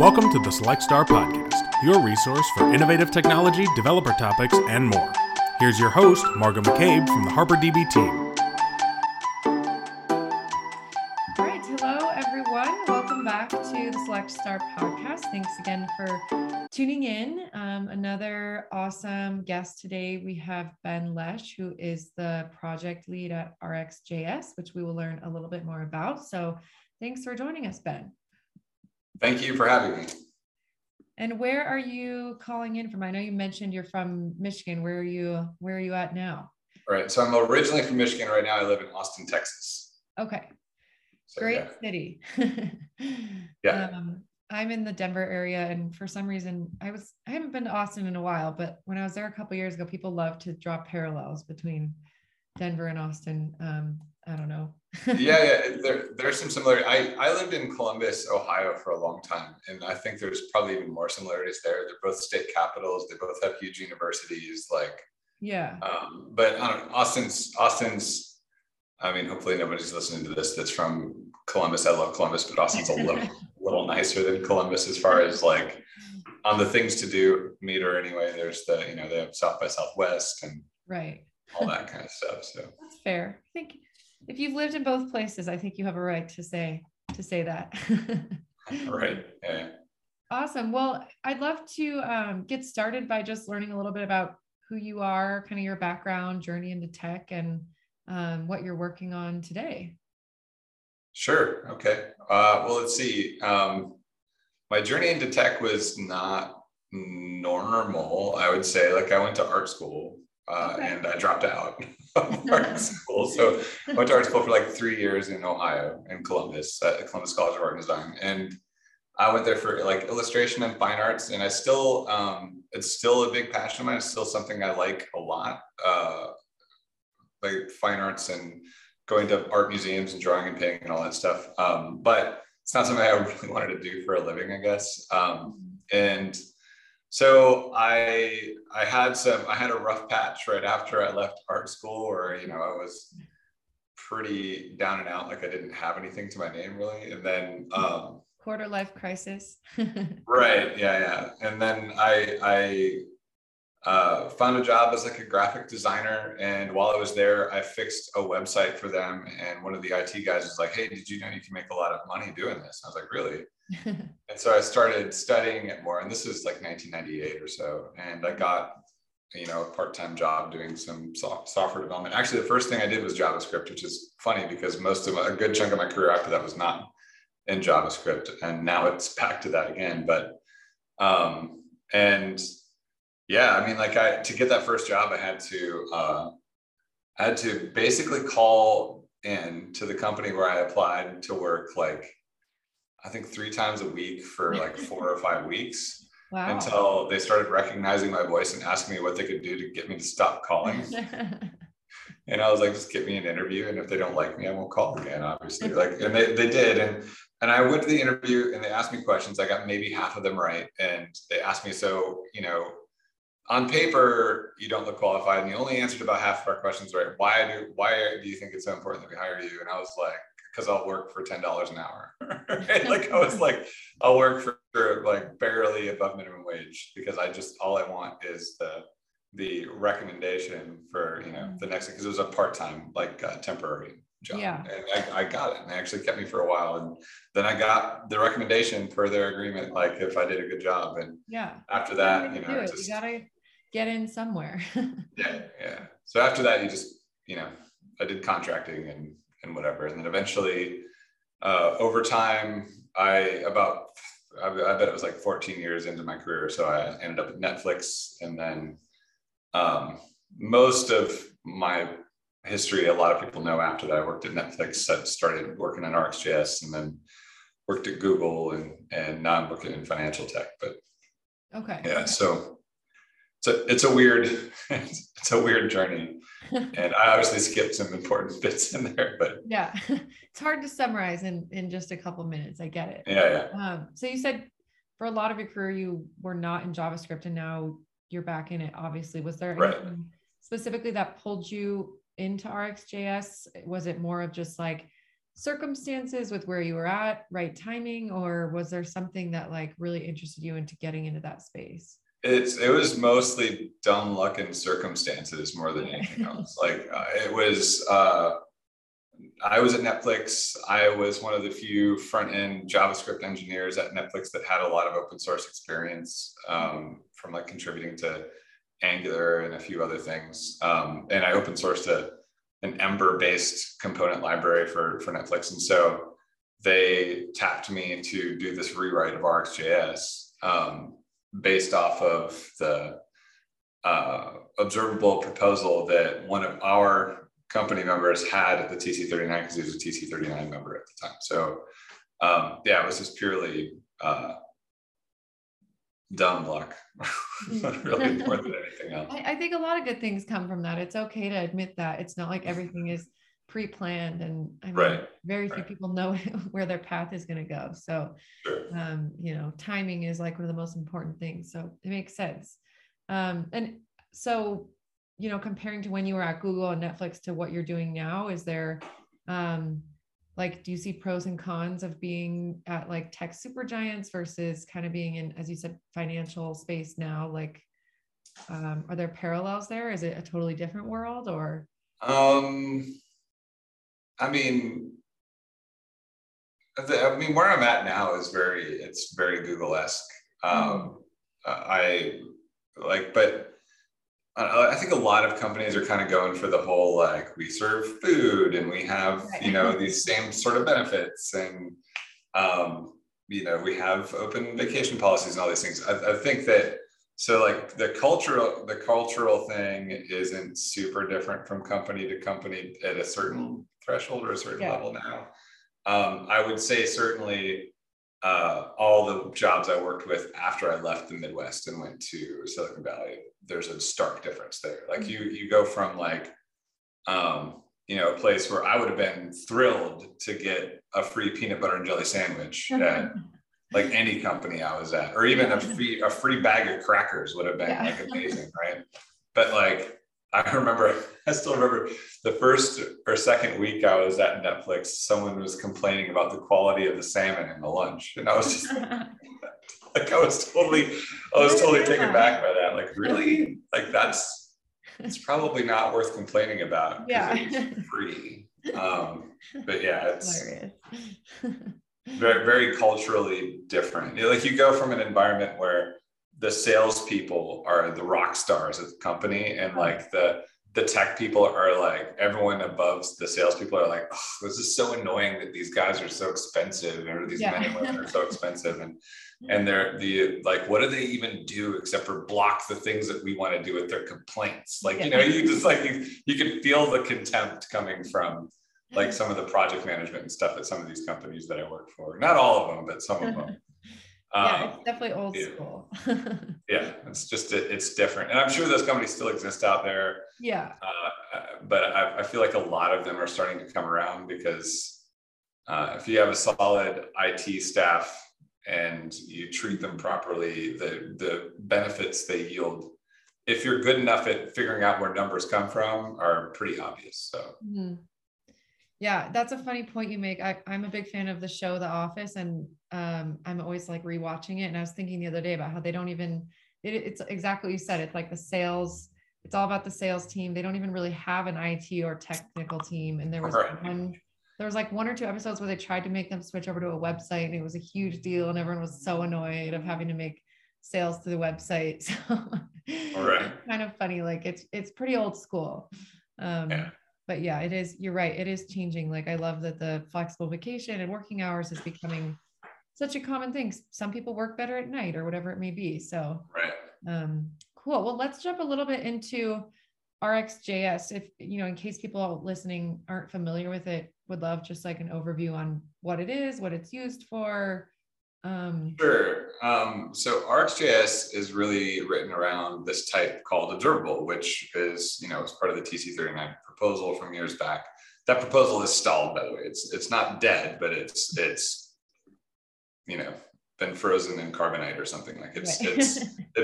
Welcome to the Select Star Podcast, your resource for innovative technology, developer topics, and more. Here's your host, Margot McCabe from the HarperDB team. All right, hello everyone. Welcome back to the Select Star Podcast. Thanks again for tuning in. Another awesome guest today, we have Ben Lesh, who is the project lead at RxJS, which we will learn a little bit more about. So thanks for joining us, Ben. Thank you for having me. And where are you calling in from? I know you mentioned you're from Michigan. Where are you at now? All right. So I'm originally from Michigan. Right now I live in Austin, Texas. Okay. So, Great city. Yeah. I'm in the Denver area, and for some reason I haven't been to Austin in a while, but when I was there a couple of years ago, people love to draw parallels between Denver and Austin. I don't know. Yeah. There's some similarity. I lived in Columbus, Ohio for a long time, and I think there's probably even more similarities there. They're both state capitals. They both have huge universities. But I don't know, Austin's, I mean, hopefully nobody's listening to this that's from Columbus. I love Columbus, but Austin's a little nicer than Columbus as far as like on the things to do meter anyway. There's the, you know, they have South by Southwest and right, all that kind of stuff. So that's fair. I think if you've lived in both places, I think you have a right to say that. Right. Yeah. Awesome. Well, I'd love to get started by just learning a little bit about who you are, kind of your background, journey into tech, and what you're working on today. Sure. Okay. Well, let's see. My journey into tech was not normal, I would say. Like, I went to art school. Okay. And I dropped out of art school. So I went to art school for like 3 years in Ohio, in Columbus, at Columbus College of Art and Design. And I went there for like illustration and fine arts. And I still, it's still a big passion of mine. It's still something I like a lot, like fine arts and going to art museums and drawing and painting and all that stuff. But it's not something I really wanted to do for a living, I guess. So I had a rough patch right after I left art school where, you know, I was pretty down and out, like I didn't have anything to my name really. And then quarter life crisis. Right. Yeah. And then I found a job as like a graphic designer. And while I was there, I fixed a website for them. And one of the IT guys was like, "Hey, did you know you can make a lot of money doing this?" I was like, "Really?" And so I started studying it more. And this was like 1998 or so. And I got, you know, a part-time job doing some software development. Actually, the first thing I did was JavaScript, which is funny because a good chunk of my career after that was not in JavaScript. And now it's back to that again. But, yeah, I mean, like to get that first job, I had to basically call in to the company where I applied to work, like, I think 3 times a week for like 4 or 5 weeks. Wow. Until they started recognizing my voice and asking me what they could do to get me to stop calling. And I was like, just get me an interview. And if they don't like me, I won't call again, obviously. Like, and they did. And I went to the interview and they asked me questions. I got maybe half of them right. And they asked me, so, you know, on paper, you don't look qualified, and you only answered about half of our questions right. Why do you think it's so important that we hire you? And I was like, "Because I'll work for $10 an hour." Right? Like, I was like, I'll work for like barely above minimum wage because all I want is the recommendation for, you know, the next, because it was a part-time, like temporary job. Yeah. And I got it, and they actually kept me for a while. And then I got the recommendation for their agreement, like if I did a good job. And yeah, after that, you know, you gotta get in somewhere. Yeah. So after that, you just, you know, I did contracting and whatever. And then eventually, over time, I bet it was like 14 years into my career. So I ended up at Netflix. And then most of my history, a lot of people know after that, I worked at Netflix. I started working on RxJS and then worked at Google, and now I'm working in financial tech. But okay. Yeah. So it's a weird journey, and I obviously skipped some important bits in there, but yeah, it's hard to summarize in just a couple minutes. I get it. Yeah. So you said for a lot of your career, you were not in JavaScript, and now you're back in it. Obviously, was there anything specifically that pulled you into RxJS? Was it more of just like circumstances with where you were at, right timing, or was there something that like really interested you into getting into that space? It was mostly dumb luck and circumstances more than anything else. Like I was at Netflix. I was one of the few front-end JavaScript engineers at Netflix that had a lot of open source experience from like contributing to Angular and a few other things. And I open sourced an Ember-based component library for Netflix. And so they tapped me to do this rewrite of RxJS based off of the observable proposal that one of our company members had at the TC39, because he was a TC39 member at the time. So yeah, it was just purely dumb luck, really, more than anything else. I think a lot of good things come from that. It's okay to admit that. It's not like everything is pre-planned, and I mean, very few people know where their path is going to go. So, you know, timing is like one of the most important things. So it makes sense. And so, you know, comparing to when you were at Google and Netflix to what you're doing now, is there like, do you see pros and cons of being at like tech supergiants versus kind of being in, as you said, financial space now? Like, are there parallels there? Is it a totally different world, or? I mean, where I'm at now is very Google-esque. I think a lot of companies are kind of going for the whole, like, we serve food and we have, you know, these same sort of benefits, and, you know, we have open vacation policies and all these things. I think that, so like the cultural thing isn't super different from company to company at a certain threshold or a certain level now. I would say certainly all the jobs I worked with after I left the Midwest and went to Silicon Valley, there's a stark difference there. Like you go from like, you know, a place where I would have been thrilled to get a free peanut butter and jelly sandwich at like any company I was at, or even a free bag of crackers would have been like amazing, right? But like, I still remember the first or second week I was at Netflix, someone was complaining about the quality of the salmon in the lunch. And I was just like, I was totally taken back by that. Like, really? Like it's probably not worth complaining about. Yeah. It's free. But yeah, it's hilarious. Very, very culturally different. Like you go from an environment where the salespeople are the rock stars of the company, and like the tech people are like, everyone above the salespeople are like, oh, this is so annoying that these guys are so expensive, or these men and women are so expensive, and they're like, what do they even do except for block the things that we want to do with their complaints? Like, you know, you just like you can feel the contempt coming from like some of the project management and stuff at some of these companies that I work for. Not all of them, but some of them. Yeah, it's definitely old school. Yeah, it's just, it's different. And I'm sure those companies still exist out there. Yeah. But I feel like a lot of them are starting to come around, because if you have a solid IT staff and you treat them properly, the benefits they yield, if you're good enough at figuring out where numbers come from, are pretty obvious. So. Mm-hmm. Yeah, that's a funny point you make. I'm a big fan of the show, The Office, and I'm always like rewatching it. And I was thinking the other day about how they don't even, it's exactly what you said. It's like the sales, it's all about the sales team. They don't even really have an IT or technical team. And there was like one or two episodes where they tried to make them switch over to a website, and it was a huge deal. And everyone was so annoyed of having to make sales through the website. So it's kind of funny. Like it's pretty old school. But yeah, it is, you're right. It is changing. Like, I love that the flexible vacation and working hours is becoming such a common thing. Some people work better at night or whatever it may be. So cool. Well, let's jump a little bit into RxJS. If, you know, in case people listening aren't familiar with it, would love just like an overview on what it is, what it's used for. So RxJS is really written around this type called observable, which is, you know, it's part of the TC39 proposal from years back. That proposal is stalled, by the way. It's not dead, but it's, you know, been frozen in carbonite or something. Like it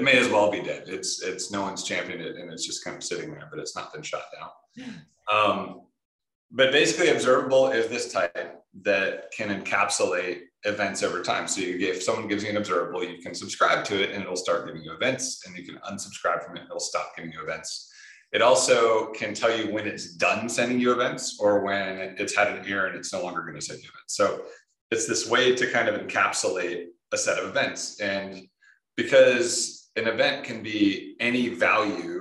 may as well be dead. It's no one's championed it, and it's just kind of sitting there, but it's not been shot down. But basically, observable is this type that can encapsulate events over time. So you, if someone gives you an observable, you can subscribe to it and it'll start giving you events, and you can unsubscribe from it and it'll stop giving you events. It also can tell you when it's done sending you events or when it's had an error and it's no longer going to send you events. So it's this way to kind of encapsulate a set of events. And because an event can be any value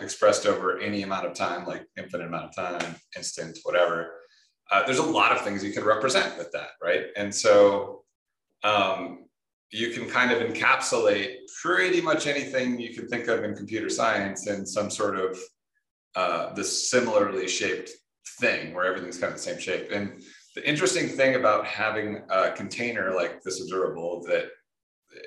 expressed over any amount of time, like infinite amount of time, instant, whatever. There's a lot of things you can represent with that, right? And so you can kind of encapsulate pretty much anything you can think of in computer science in some sort of this similarly shaped thing where everything's kind of the same shape. And the interesting thing about having a container like this observable that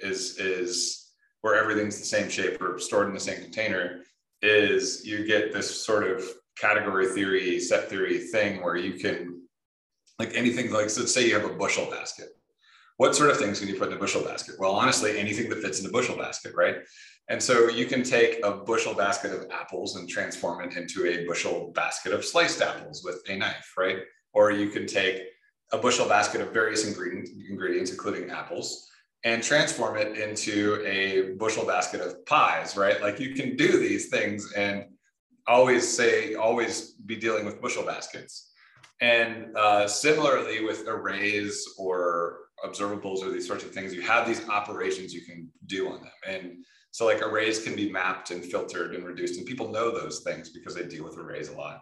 is where everything's the same shape or stored in the same container is you get this sort of category theory, set theory thing where you can, like anything, like, so let's say you have a bushel basket. What sort of things can you put in a bushel basket? Well, honestly, anything that fits in a bushel basket, right? And so you can take a bushel basket of apples and transform it into a bushel basket of sliced apples with a knife, right? Or you can take a bushel basket of various ingredients, including apples, and transform it into a bushel basket of pies, right? Like you can do these things and always be dealing with bushel baskets. And similarly with arrays or observables or these sorts of things, you have these operations you can do on them. And so like arrays can be mapped and filtered and reduced, and people know those things because they deal with arrays a lot.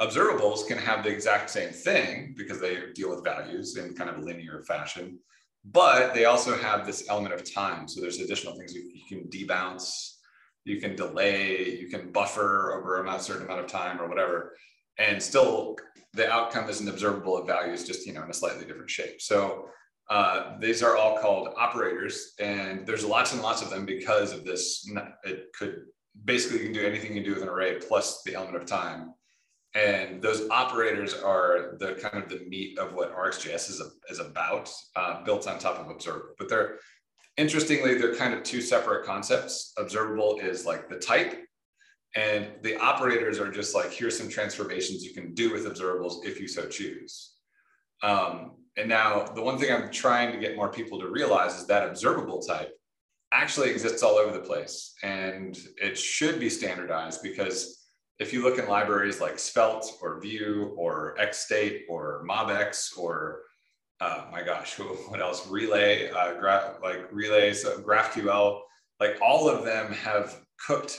Observables can have the exact same thing because they deal with values in kind of a linear fashion, but they also have this element of time. So there's additional things you can debounce, you can delay, you can buffer over a certain amount of time or whatever. And still the outcome is an observable of values, just, you know, in a slightly different shape. So these are all called operators, and there's lots and lots of them because of this. It could basically, you can do anything you do with an array plus the element of time. And those operators are the kind of the meat of what RxJS is about, built on top of observable. But they're, interestingly, they're kind of two separate concepts. Observable is like the type, and the operators are just like, here's some transformations you can do with observables if you so choose. And now the one thing I'm trying to get more people to realize is that observable type actually exists all over the place, and it should be standardized, because if you look in libraries like Svelte or Vue or XState or MobX or my gosh, what else? Relay, Relay, so GraphQL, like all of them have cooked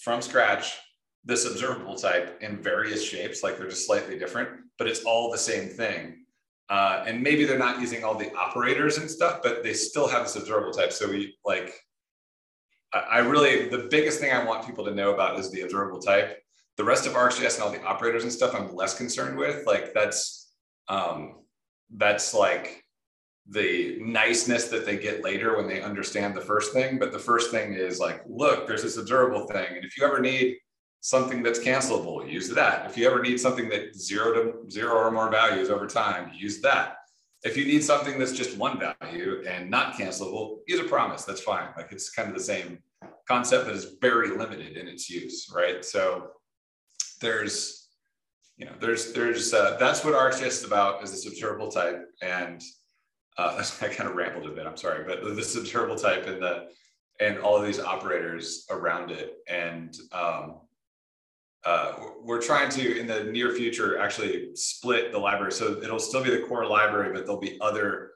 from scratch this observable type in various shapes, like they're just slightly different, but it's all the same thing. And maybe they're not using all the operators and stuff, but they still have this observable type. So we like, I really, the biggest thing I want people to know about is the observable type. The rest of RxJS and all the operators and stuff, I'm less concerned with. Like that's like the niceness that they get later when they understand the first thing. But the first thing is like, look, there's this observable thing. And if you ever need something that's cancelable, use that. If you ever need something that's zero or more values over time, use that. If you need something that's just one value and not cancelable, use a promise. That's fine. Like it's kind of the same concept, but it's very limited in its use, right? So there's, you know, that's what RxJS is about, is this observable type. And I kind of rambled a bit, I'm sorry, but this observable type and all of these operators around it. And we're trying to, in the near future, actually split the library. So it'll still be the core library, but there'll be other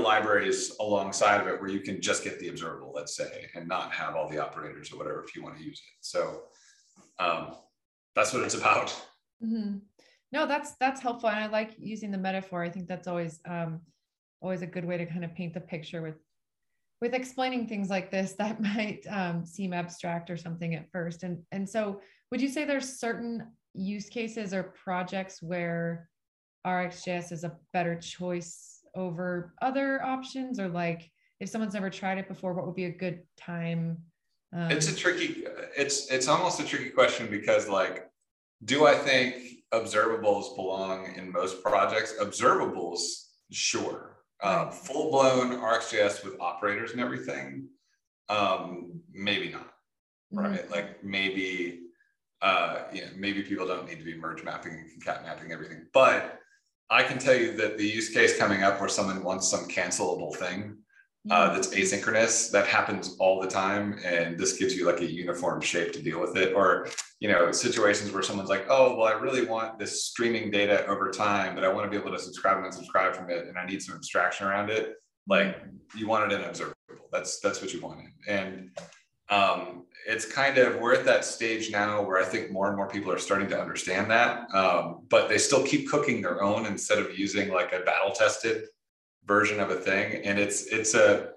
libraries alongside of it where you can just get the observable, let's say, and not have all the operators or whatever if you want to use it. So, that's what it's about. Mm-hmm. No, that's helpful. And I like using the metaphor. I think that's always, always a good way to kind of paint the picture with explaining things like this that might seem abstract or something at first. And so would you say there's certain use cases or projects where RxJS is a better choice over other options? Or like if someone's never tried it before, what would be a good time? It's almost a tricky question, because like, do I think observables belong in most projects? Observables, sure. Full-blown RxJS with operators and everything, maybe not, right? Mm-hmm. Like maybe you know, maybe people don't need to be merge mapping and concat mapping everything, but I can tell you that the use case coming up where someone wants some cancelable thing that's asynchronous, that happens all the time. And this gives you like a uniform shape to deal with it. Or, you know, situations where someone's like, oh, well, I really want this streaming data over time, but I want to be able to subscribe and unsubscribe from it. And I need some abstraction around it. Like, you want it in observable. That's what you want. And it's kind of, we're at that stage now where I think more and more people are starting to understand that, but they still keep cooking their own instead of using like a battle tested version of a thing. And it's a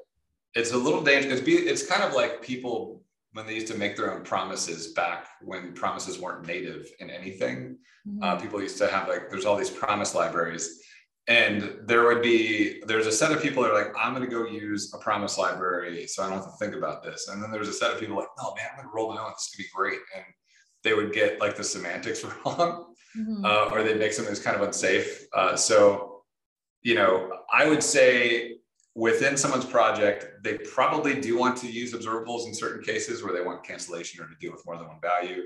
little dangerous. It's kind of like people when they used to make their own promises back when promises weren't native in anything. Mm-hmm. People used to have like, there's all these promise libraries. And there's a set of people that are like, I'm going to go use a promise library, so I don't have to think about this. And then there's a set of people like, oh man, I'm going to roll my own. This could be great. And they would get like the semantics wrong, mm-hmm. Or they'd make something that's kind of unsafe. So, you know, I would say within someone's project, they probably do want to use observables in certain cases where they want cancellation or to deal with more than one value.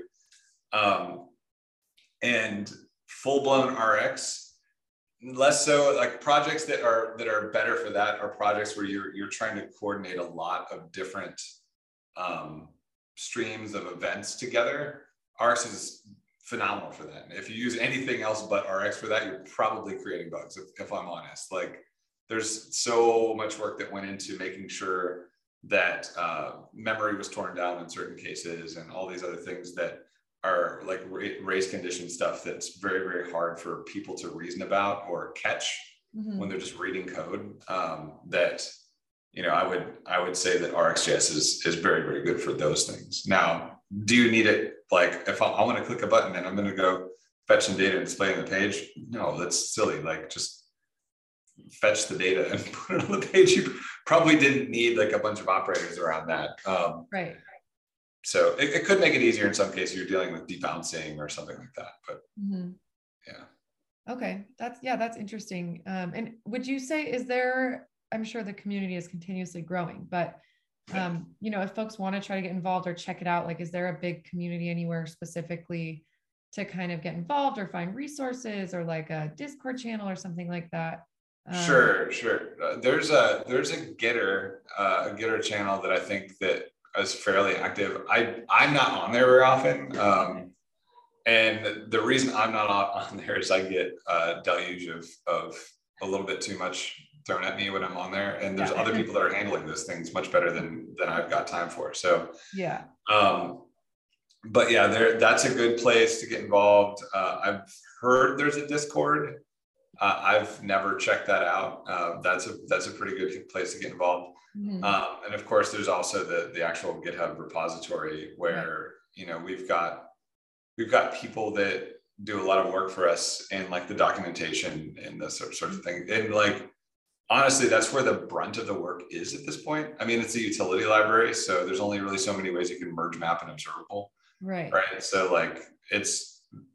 And full-blown RX, less so. Like projects that are better for that are projects where you're trying to coordinate a lot of different streams of events together. RX is phenomenal for that. If you use anything else but RX for that, you're probably creating bugs, if I'm honest. Like, there's so much work that went into making sure that memory was torn down in certain cases and all these other things that are like race condition stuff that's very, very hard for people to reason about or catch mm-hmm. when they're just reading code. That, you know, I would say that RxJS is very, very good for those things. Now, do you need it? Like, if I want to click a button and I'm going to go fetch some data and display on the page, no, that's silly. Like, just fetch the data and put it on the page. You probably didn't need like a bunch of operators around that. Right. So it could make it easier in some cases. You're dealing with debouncing or something like that, but mm-hmm. yeah. Okay, that's interesting. And would you say, I'm sure the community is continuously growing, but you know, if folks want to try to get involved or check it out, like, is there a big community anywhere specifically to kind of get involved or find resources, or like a Discord channel or something like that? Sure. There's a Gitter channel that I think that is fairly active. I'm not on there very often. And the reason I'm not on there is I get a deluge of a little bit too much thrown at me when I'm on there. And there's other people that are handling those things much better than I've got time for. So yeah. But yeah, that's a good place to get involved. I've heard there's a Discord. I've never checked that out. That's a pretty good place to get involved. Mm-hmm. And of course, there's also the actual GitHub repository where, you know, we've got people that do a lot of work for us and like the documentation and this sort of thing. And like, honestly, that's where the brunt of the work is at this point. I mean, it's a utility library, so there's only really so many ways you can merge map an observable. Right. So like,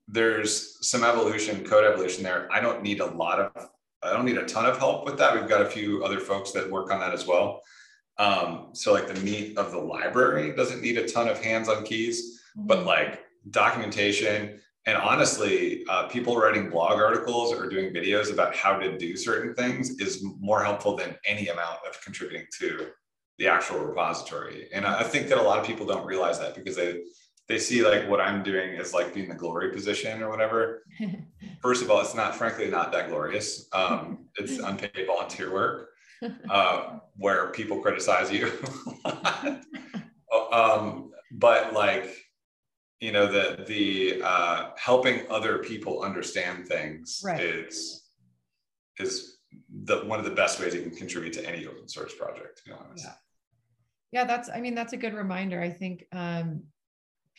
there's some code evolution there. I don't need a ton of help with that. We've got a few other folks that work on that as well. So like the meat of the library doesn't need a ton of hands on keys, mm-hmm. but like documentation and honestly, people writing blog articles or doing videos about how to do certain things is more helpful than any amount of contributing to the actual repository. And I think that a lot of people don't realize that because they see like what I'm doing is like being the glory position or whatever. First of all, it's frankly not that glorious. It's unpaid volunteer work where people criticize you a lot. But like, you know, the helping other people understand things is one of the best ways you can contribute to any open source project, to be honest. Yeah, that's a good reminder. I think,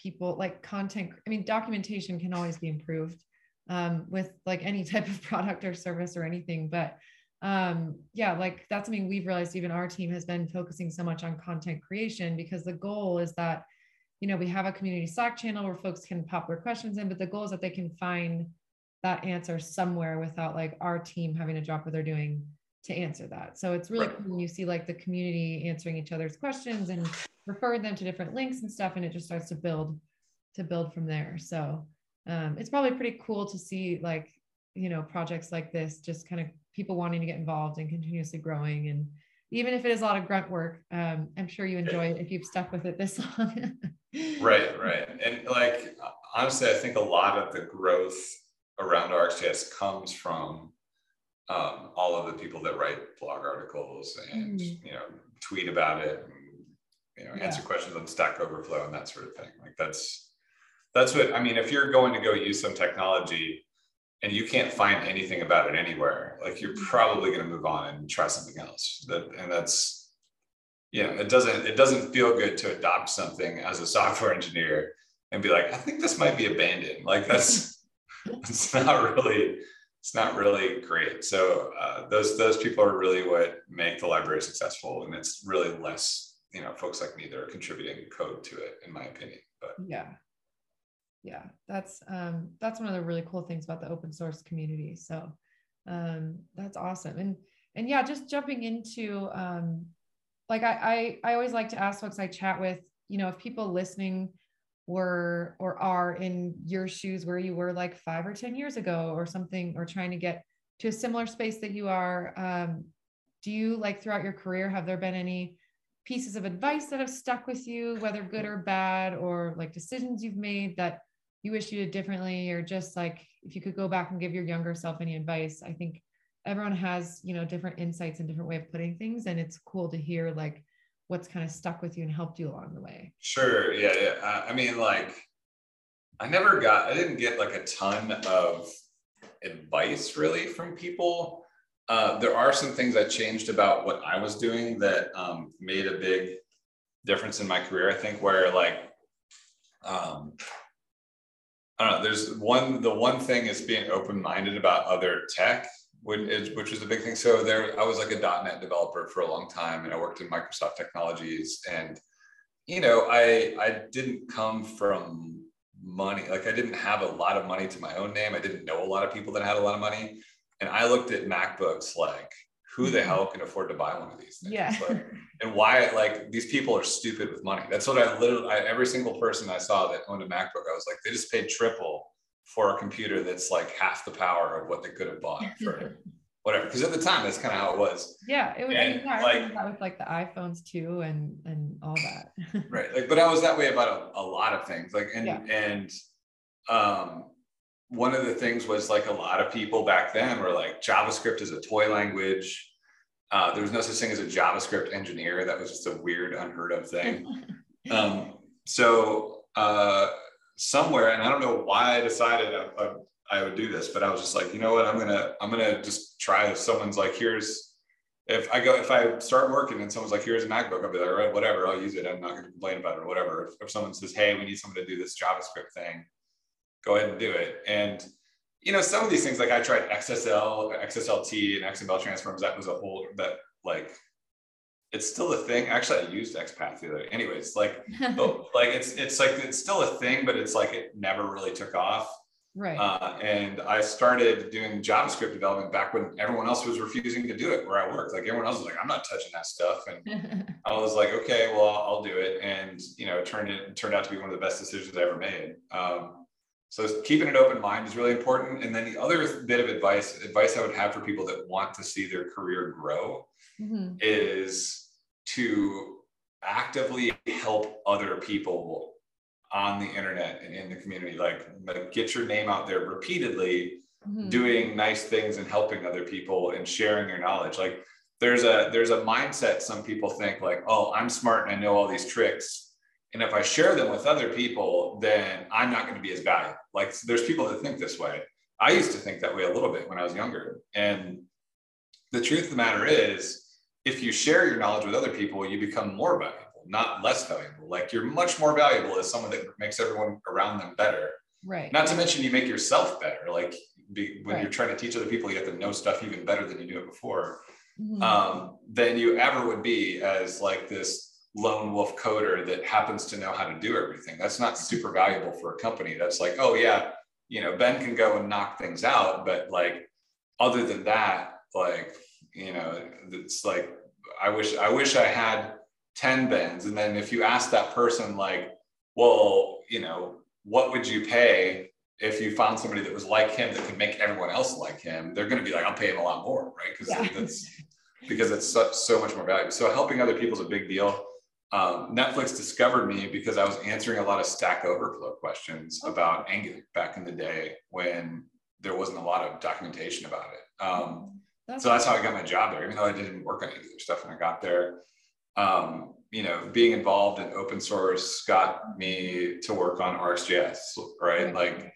people like documentation can always be improved with like any type of product or service or anything, but like that's something we've realized. Even our team has been focusing so much on content creation because the goal is that, you know, we have a community Slack channel where folks can pop their questions in, but the goal is that they can find that answer somewhere without like our team having to drop what they're doing to answer that. So it's really cool when you see like the community answering each other's questions and referring them to different links and stuff, and it just starts to build to build from there. So it's probably pretty cool to see, like, you know, projects like this, just kind of people wanting to get involved and continuously growing. And even if it is a lot of grunt work, I'm sure you enjoy it if you've stuck with it this long. Right, right. And like, honestly, I think a lot of the growth around RxJS comes from all of the people that write blog articles and, you know, tweet about it and, you know, answer questions on Stack Overflow and that sort of thing. Like that's what, I mean, if you're going to go use some technology and you can't find anything about it anywhere, like you're probably going to move on and try something else. And that's, you know, it doesn't feel good to adopt something as a software engineer and be like, I think this might be abandoned. Like that's, it's not really great. So those people are really what make the library successful. And it's really less, you know, folks like me that are contributing code to it, in my opinion. But yeah, that's one of the really cool things about the open source community. So that's awesome. And yeah, just jumping into like I always like to ask folks I chat with, you know, if people listening were or are in your shoes where you were like 5 or 10 years ago or something, or trying to get to a similar space that you are, do you, like, throughout your career, have there been any pieces of advice that have stuck with you, whether good or bad, or like decisions you've made that you wish you did differently, or just like if you could go back and give your younger self any advice? I think everyone has, you know, different insights and different way of putting things, and it's cool to hear like what's kind of stuck with you and helped you along the way. Sure. Yeah. I mean, like, I didn't get like a ton of advice really from people. There are some things I changed about what I was doing that made a big difference in my career, I think, where like, I don't know, the one thing is being open-minded about other tech, which is a big thing. So there, I was like a .NET developer for a long time, and I worked in Microsoft Technologies, and, you know, I didn't come from money. Like, I didn't have a lot of money to my own name. I didn't know a lot of people that had a lot of money. And I looked at MacBooks like, who the hell can afford to buy one of these things? Yeah. Like, and why, like, these people are stupid with money. That's what I literally, every single person I saw that owned a MacBook, I was like, they just paid triple for a computer that's like half the power of what they could have bought for whatever. Because at the time, that's kind of how it was. Yeah, it was, and like, that was like the iPhones too and all that. Right, like, but I was that way about a lot of things. Like, one of the things was like a lot of people back then were like, JavaScript is a toy language. There was no such thing as a JavaScript engineer. That was just a weird, unheard of thing. Somewhere, and I don't know why I decided I would do this, but I was just like, you know what, I'm gonna just try. If someone's like, if I start working and someone's like, here's a MacBook, I'll be like, all right, whatever, I'll use it. I'm not going to complain about it or whatever. If someone says, hey, we need someone to do this JavaScript thing, go ahead and do it. And, you know, some of these things, like I tried XSL, XSLT, and XML transforms. That was a whole, that like, it's still a thing. Actually, I used XPath the other day. Anyways, like, like it's like, it's still a thing, but it's like, it never really took off. Right. And I started doing JavaScript development back when everyone else was refusing to do it where I worked. Like, everyone else was like, I'm not touching that stuff. And I was like, okay, well, I'll do it. And, you know, it turned out to be one of the best decisions I ever made. So keeping an open mind is really important. And then the other bit of advice I would have for people that want to see their career grow is to actively help other people on the internet and in the community. Like get your name out there repeatedly, doing nice things and helping other people and sharing your knowledge. Like there's a mindset some people think like, oh, I'm smart and I know all these tricks, and if I share them with other people, then I'm not going to be as valuable. Like there's people that think this way. I used to think that way a little bit when I was younger. And the truth of the matter is, if you share your knowledge with other people, you become more valuable, not less valuable. Like you're much more valuable as someone that makes everyone around them better. Right. Not to mention you make yourself better. Like when you're trying to teach other people, you have to know stuff even better than you knew it before. Than you ever would be as like this lone wolf coder that happens to know how to do everything. That's not super valuable for a company. That's like, oh yeah, you know, Ben can go and knock things out, but like other than that, like, you know, it's like I wish I had 10 Bens. And then if you ask that person like, well, you know, what would you pay if you found somebody that was like him that could make everyone else like him? They're going to be like, I'll pay him a lot more, right? Because it's so much more valuable. So helping other people is a big deal. Netflix discovered me because I was answering a lot of Stack Overflow questions about Angular back in the day when there wasn't a lot of documentation about it. So that's how I got my job there, even though I didn't work on Angular stuff when I got there. You know, being involved in open source got me to work on RxJS, right? Like,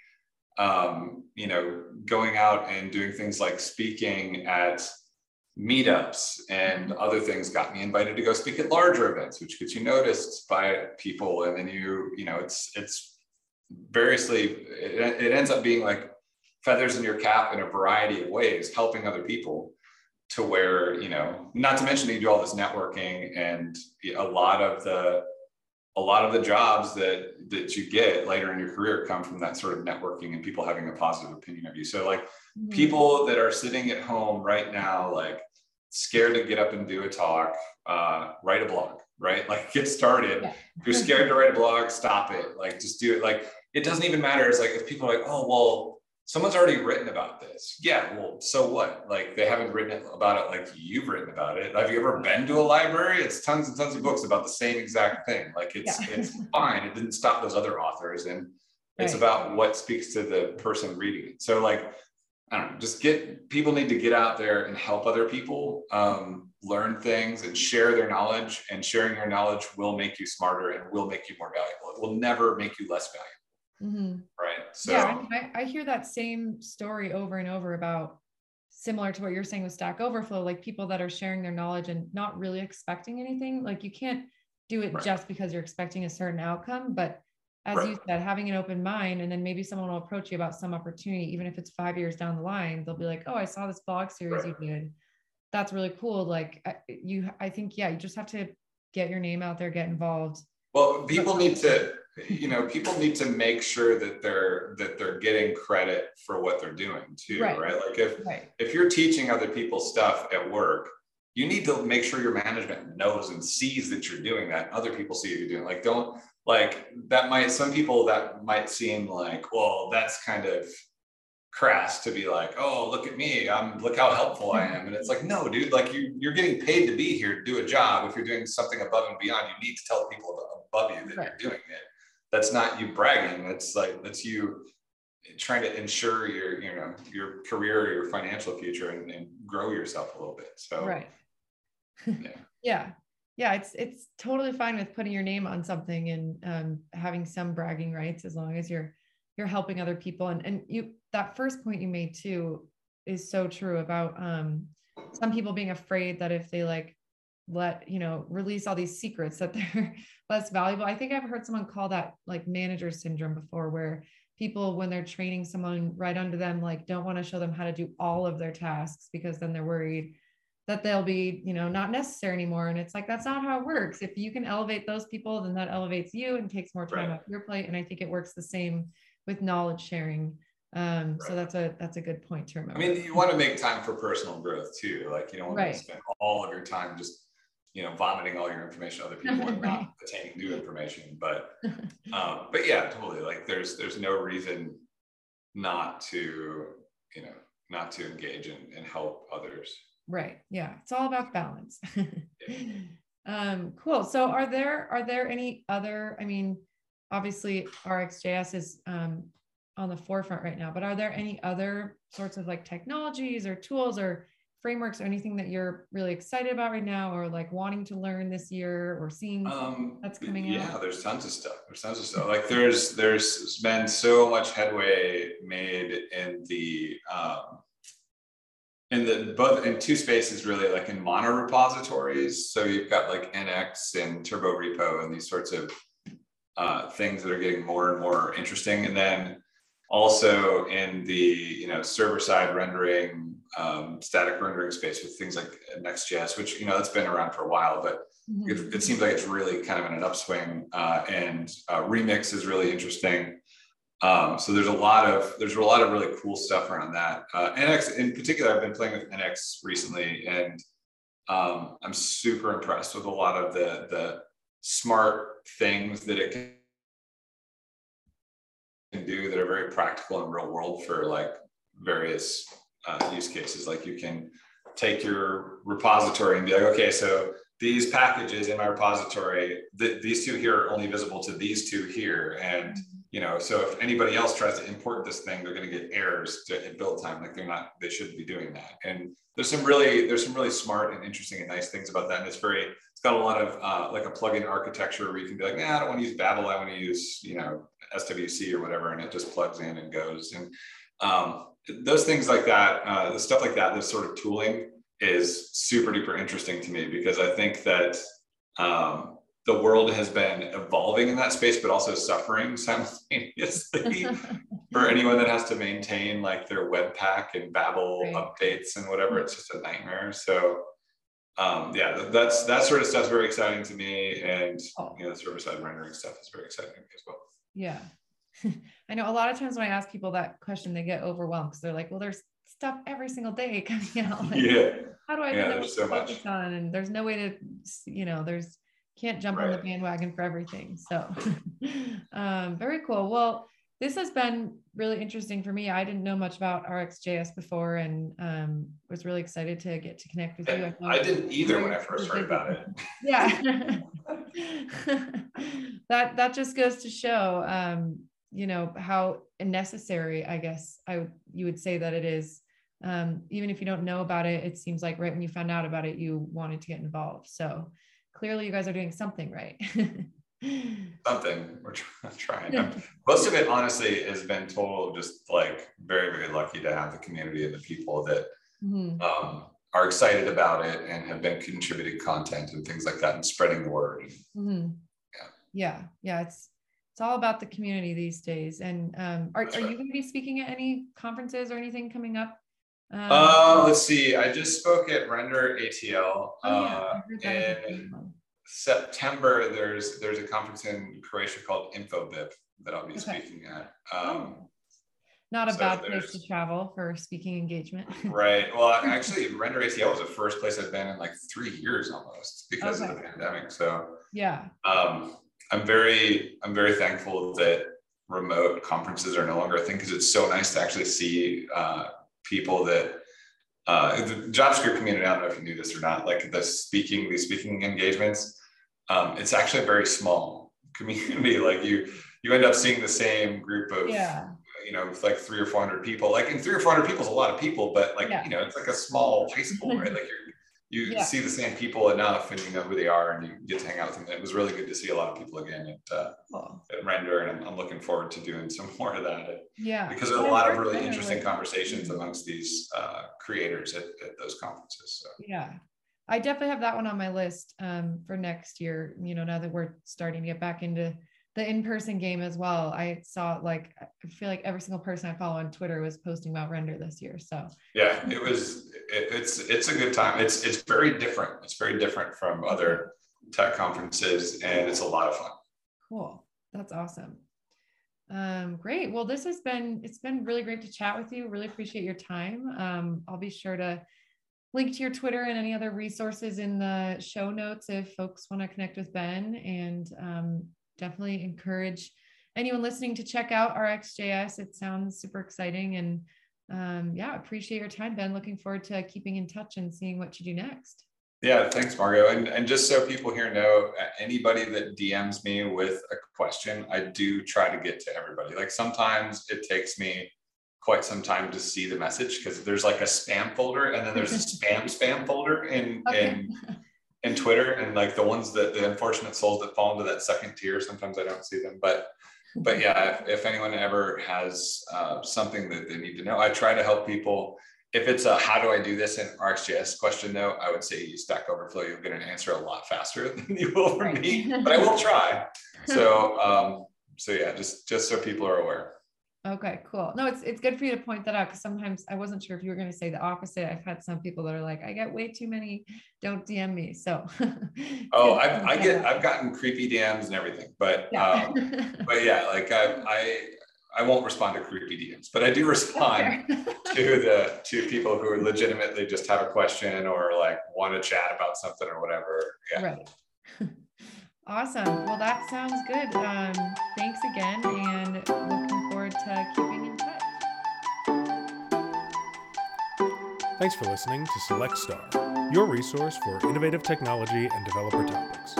you know, going out and doing things like speaking at meetups and other things got me invited to go speak at larger events, which gets you noticed by people. And then you know, it's variously, it ends up being like feathers in your cap in a variety of ways, helping other people to where, you know, not to mention you do all this networking, and a lot of the jobs that you get later in your career come from that sort of networking and people having a positive opinion of you. So like people that are sitting at home right now, like scared to get up and do a talk, write a blog, right? Like get started. Yeah. If you're scared to write a blog, stop it. Like just do it. Like it doesn't even matter. It's like if people are like, oh, well, someone's already written about this. Yeah, well, so what? Like they haven't written about it like you've written about it. Have you ever been to a library? It's tons and tons of books about the same exact thing. Like it's fine. It didn't stop those other authors. And it's about what speaks to the person reading it. So like, I don't know, just people need to get out there and help other people learn things and share their knowledge, and sharing your knowledge will make you smarter and will make you more valuable. It will never make you less valuable. Mm-hmm. Right. So yeah, I hear that same story over and over about, similar to what you're saying with Stack Overflow, like people that are sharing their knowledge and not really expecting anything. Like you can't do it just because you're expecting a certain outcome, but as you said, having an open mind, and then maybe someone will approach you about some opportunity, even if it's 5 years down the line, they'll be like, oh, I saw this blog series you did. That's really cool. Like I think, yeah, you just have to get your name out there, get involved. Well, people need to, you know, people need to make sure that they're getting credit for what they're doing too, right? Like if you're teaching other people stuff at work, you need to make sure your management knows and sees that you're doing that. Other people see what you're doing. Like don't, like that might, some people that might seem like, well, that's kind of crass to be like, oh, look at me, look how helpful I am. And it's like, no, dude, like you're getting paid to be here to do a job. If you're doing something above and beyond, you need to tell the people above you that you're doing it. That's not you bragging. That's like, that's you trying to ensure your, you know, your career, your financial future, and grow yourself a little bit. So, yeah. It's totally fine with putting your name on something and having some bragging rights, as long as you're helping other people. And you, that first point you made too is so true about some people being afraid that if they like, let, you know, release all these secrets that they're less valuable. I think I've heard someone call that like manager syndrome before, where people, when they're training someone right under them, like don't want to show them how to do all of their tasks because then they're worried that they'll be, you know, not necessary anymore. And it's like, that's not how it works. If you can elevate those people, then that elevates you and takes more time off your plate. And I think it works the same with knowledge sharing. So that's a good point to remember. I mean, you want to make time for personal growth too. Like you don't want to spend all of your time just, you know, vomiting all your information to other people and not attaining new information. But yeah, totally. Like there's no reason not to, you know, not to engage and help others. Right. Yeah. It's all about balance. Cool. So are there any other, I mean, obviously RxJS is on the forefront right now, but are there any other sorts of like technologies or tools or frameworks or anything that you're really excited about right now, or like wanting to learn this year, or seeing that's coming out? Yeah, there's tons of stuff. Like there's been so much headway made in two spaces really, like in mono repositories. So you've got like NX and Turbo Repo and these sorts of things that are getting more and more interesting. And then also in the, you know, server side rendering, static rendering space with things like Next.js, which, you know, that's been around for a while, but it seems like it's really kind of in an upswing, and Remix is really interesting. So there's a lot of really cool stuff around that. NX in particular, I've been playing with NX recently, and I'm super impressed with a lot of the smart things that it can can do that are very practical in real world for like various use cases. Like you can take your repository and be like, okay, so these packages in my repository, these two here are only visible to these two here. And, you know, so if anybody else tries to import this thing, they're going to get errors at build time. Like they're not, they shouldn't be doing that. And there's some really smart and interesting and nice things about that. And it's got a lot of like a plugin architecture where you can be like, nah, I don't want to use Babel. I want to use, you know, SWC or whatever. And it just plugs in and goes. And those things like that, the stuff like that, this sort of tooling is super duper interesting to me, because I think that the world has been evolving in that space, but also suffering simultaneously for anyone that has to maintain like their Webpack and Babel updates and whatever. It's just a nightmare. So yeah, that sort of stuff's very exciting to me. And you know, the server-side rendering stuff is very exciting to me as well. Yeah. I know a lot of times when I ask people that question, they get overwhelmed because they're like, well, there's stuff every single day coming out. Like, yeah. How do I know what to focus on? And there's no way to, you know, can't jump on the bandwagon for everything. So very cool. Well, this has been really interesting for me. I didn't know much about RxJS before, and was really excited to get to connect with you. I didn't either when I first heard about it. Yeah. That just goes to show, you know, how necessary, I guess, you would say that it is. Even if you don't know about it, it seems like right when you found out about it, you wanted to get involved. So clearly you guys are doing something right. Something. We're trying. Most of it, honestly, has been total just like very, very lucky to have the community of the people that are excited about it and have been contributing content and things like that and spreading the word. Yeah. It's all about the community these days. And are you going to be speaking at any conferences or anything coming up? Let's see. I just spoke at Render ATL. In September, there's a conference in Croatia called InfoBip that I'll be speaking at. Not a bad place to travel for speaking engagement. Right. Well, actually, Render ATL was the first place I've been in like 3 years almost because of the pandemic. So yeah. I'm very thankful that remote conferences are no longer a thing, because it's so nice to actually see people that the JavaScript community. I don't know if you knew this or not. Like these speaking engagements, it's actually a very small community. Like you end up seeing the same group of you know, with like 300 or 400 people. Like, and 300 or 400 people is a lot of people, but like you know, it's like a small high school, right? Like you see the same people enough, and you know who they are, and you get to hang out with them. It was really good to see a lot of people again at Render, and I'm looking forward to doing some more of that. Yeah, because there's a lot of really interesting conversations amongst these creators at those conferences. So. Yeah, I definitely have that one on my list for next year. You know, now that we're starting to get back into the in-person game as well. I saw like, I feel like every single person I follow on Twitter was posting about Render this year. So yeah, it's a good time. It's very different. It's very different from other tech conferences, and it's a lot of fun. Cool. That's awesome. Great. Well, it's been really great to chat with you. Really appreciate your time. I'll be sure to link to your Twitter and any other resources in the show notes if folks want to connect with Ben, and definitely encourage anyone listening to check out RxJS. It sounds super exciting, and yeah, appreciate your time, Ben. Looking forward to keeping in touch and seeing what you do next. Yeah, thanks, Margot. And just so people here know, anybody that DMs me with a question, I do try to get to everybody. Like sometimes it takes me quite some time to see the message, because there's like a spam folder, and then there's a spam folder in Twitter, and like the ones that the unfortunate souls that fall into that second tier, sometimes I don't see them, but yeah, if anyone ever has something that they need to know, I try to help people. If it's a how do I do this in RxJS question though, I would say use Stack Overflow. You'll get an answer a lot faster than you will from me, but I will try. So so yeah, just so people are aware. Okay, cool. No, it's good for you to point that out, because sometimes I wasn't sure if you were going to say the opposite. I've had some people that are like, I get way too many, don't DM me. So I've gotten creepy DMs and everything, but yeah. But yeah, like I won't respond to creepy DMs, but I do respond to people who legitimately just have a question or like want to chat about something or whatever. Yeah. Right. Awesome. Well, that sounds good. Thanks again, and looking forward forward to keeping in touch. Thanks for listening to Select Star, your resource for innovative technology and developer topics.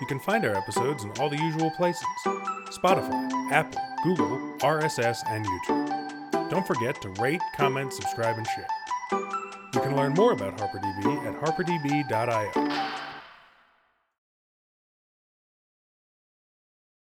You can find our episodes in all the usual places: Spotify, Apple, Google, RSS, and YouTube. Don't forget to rate, comment, subscribe, and share. You can learn more about HarperDB at harperdb.io.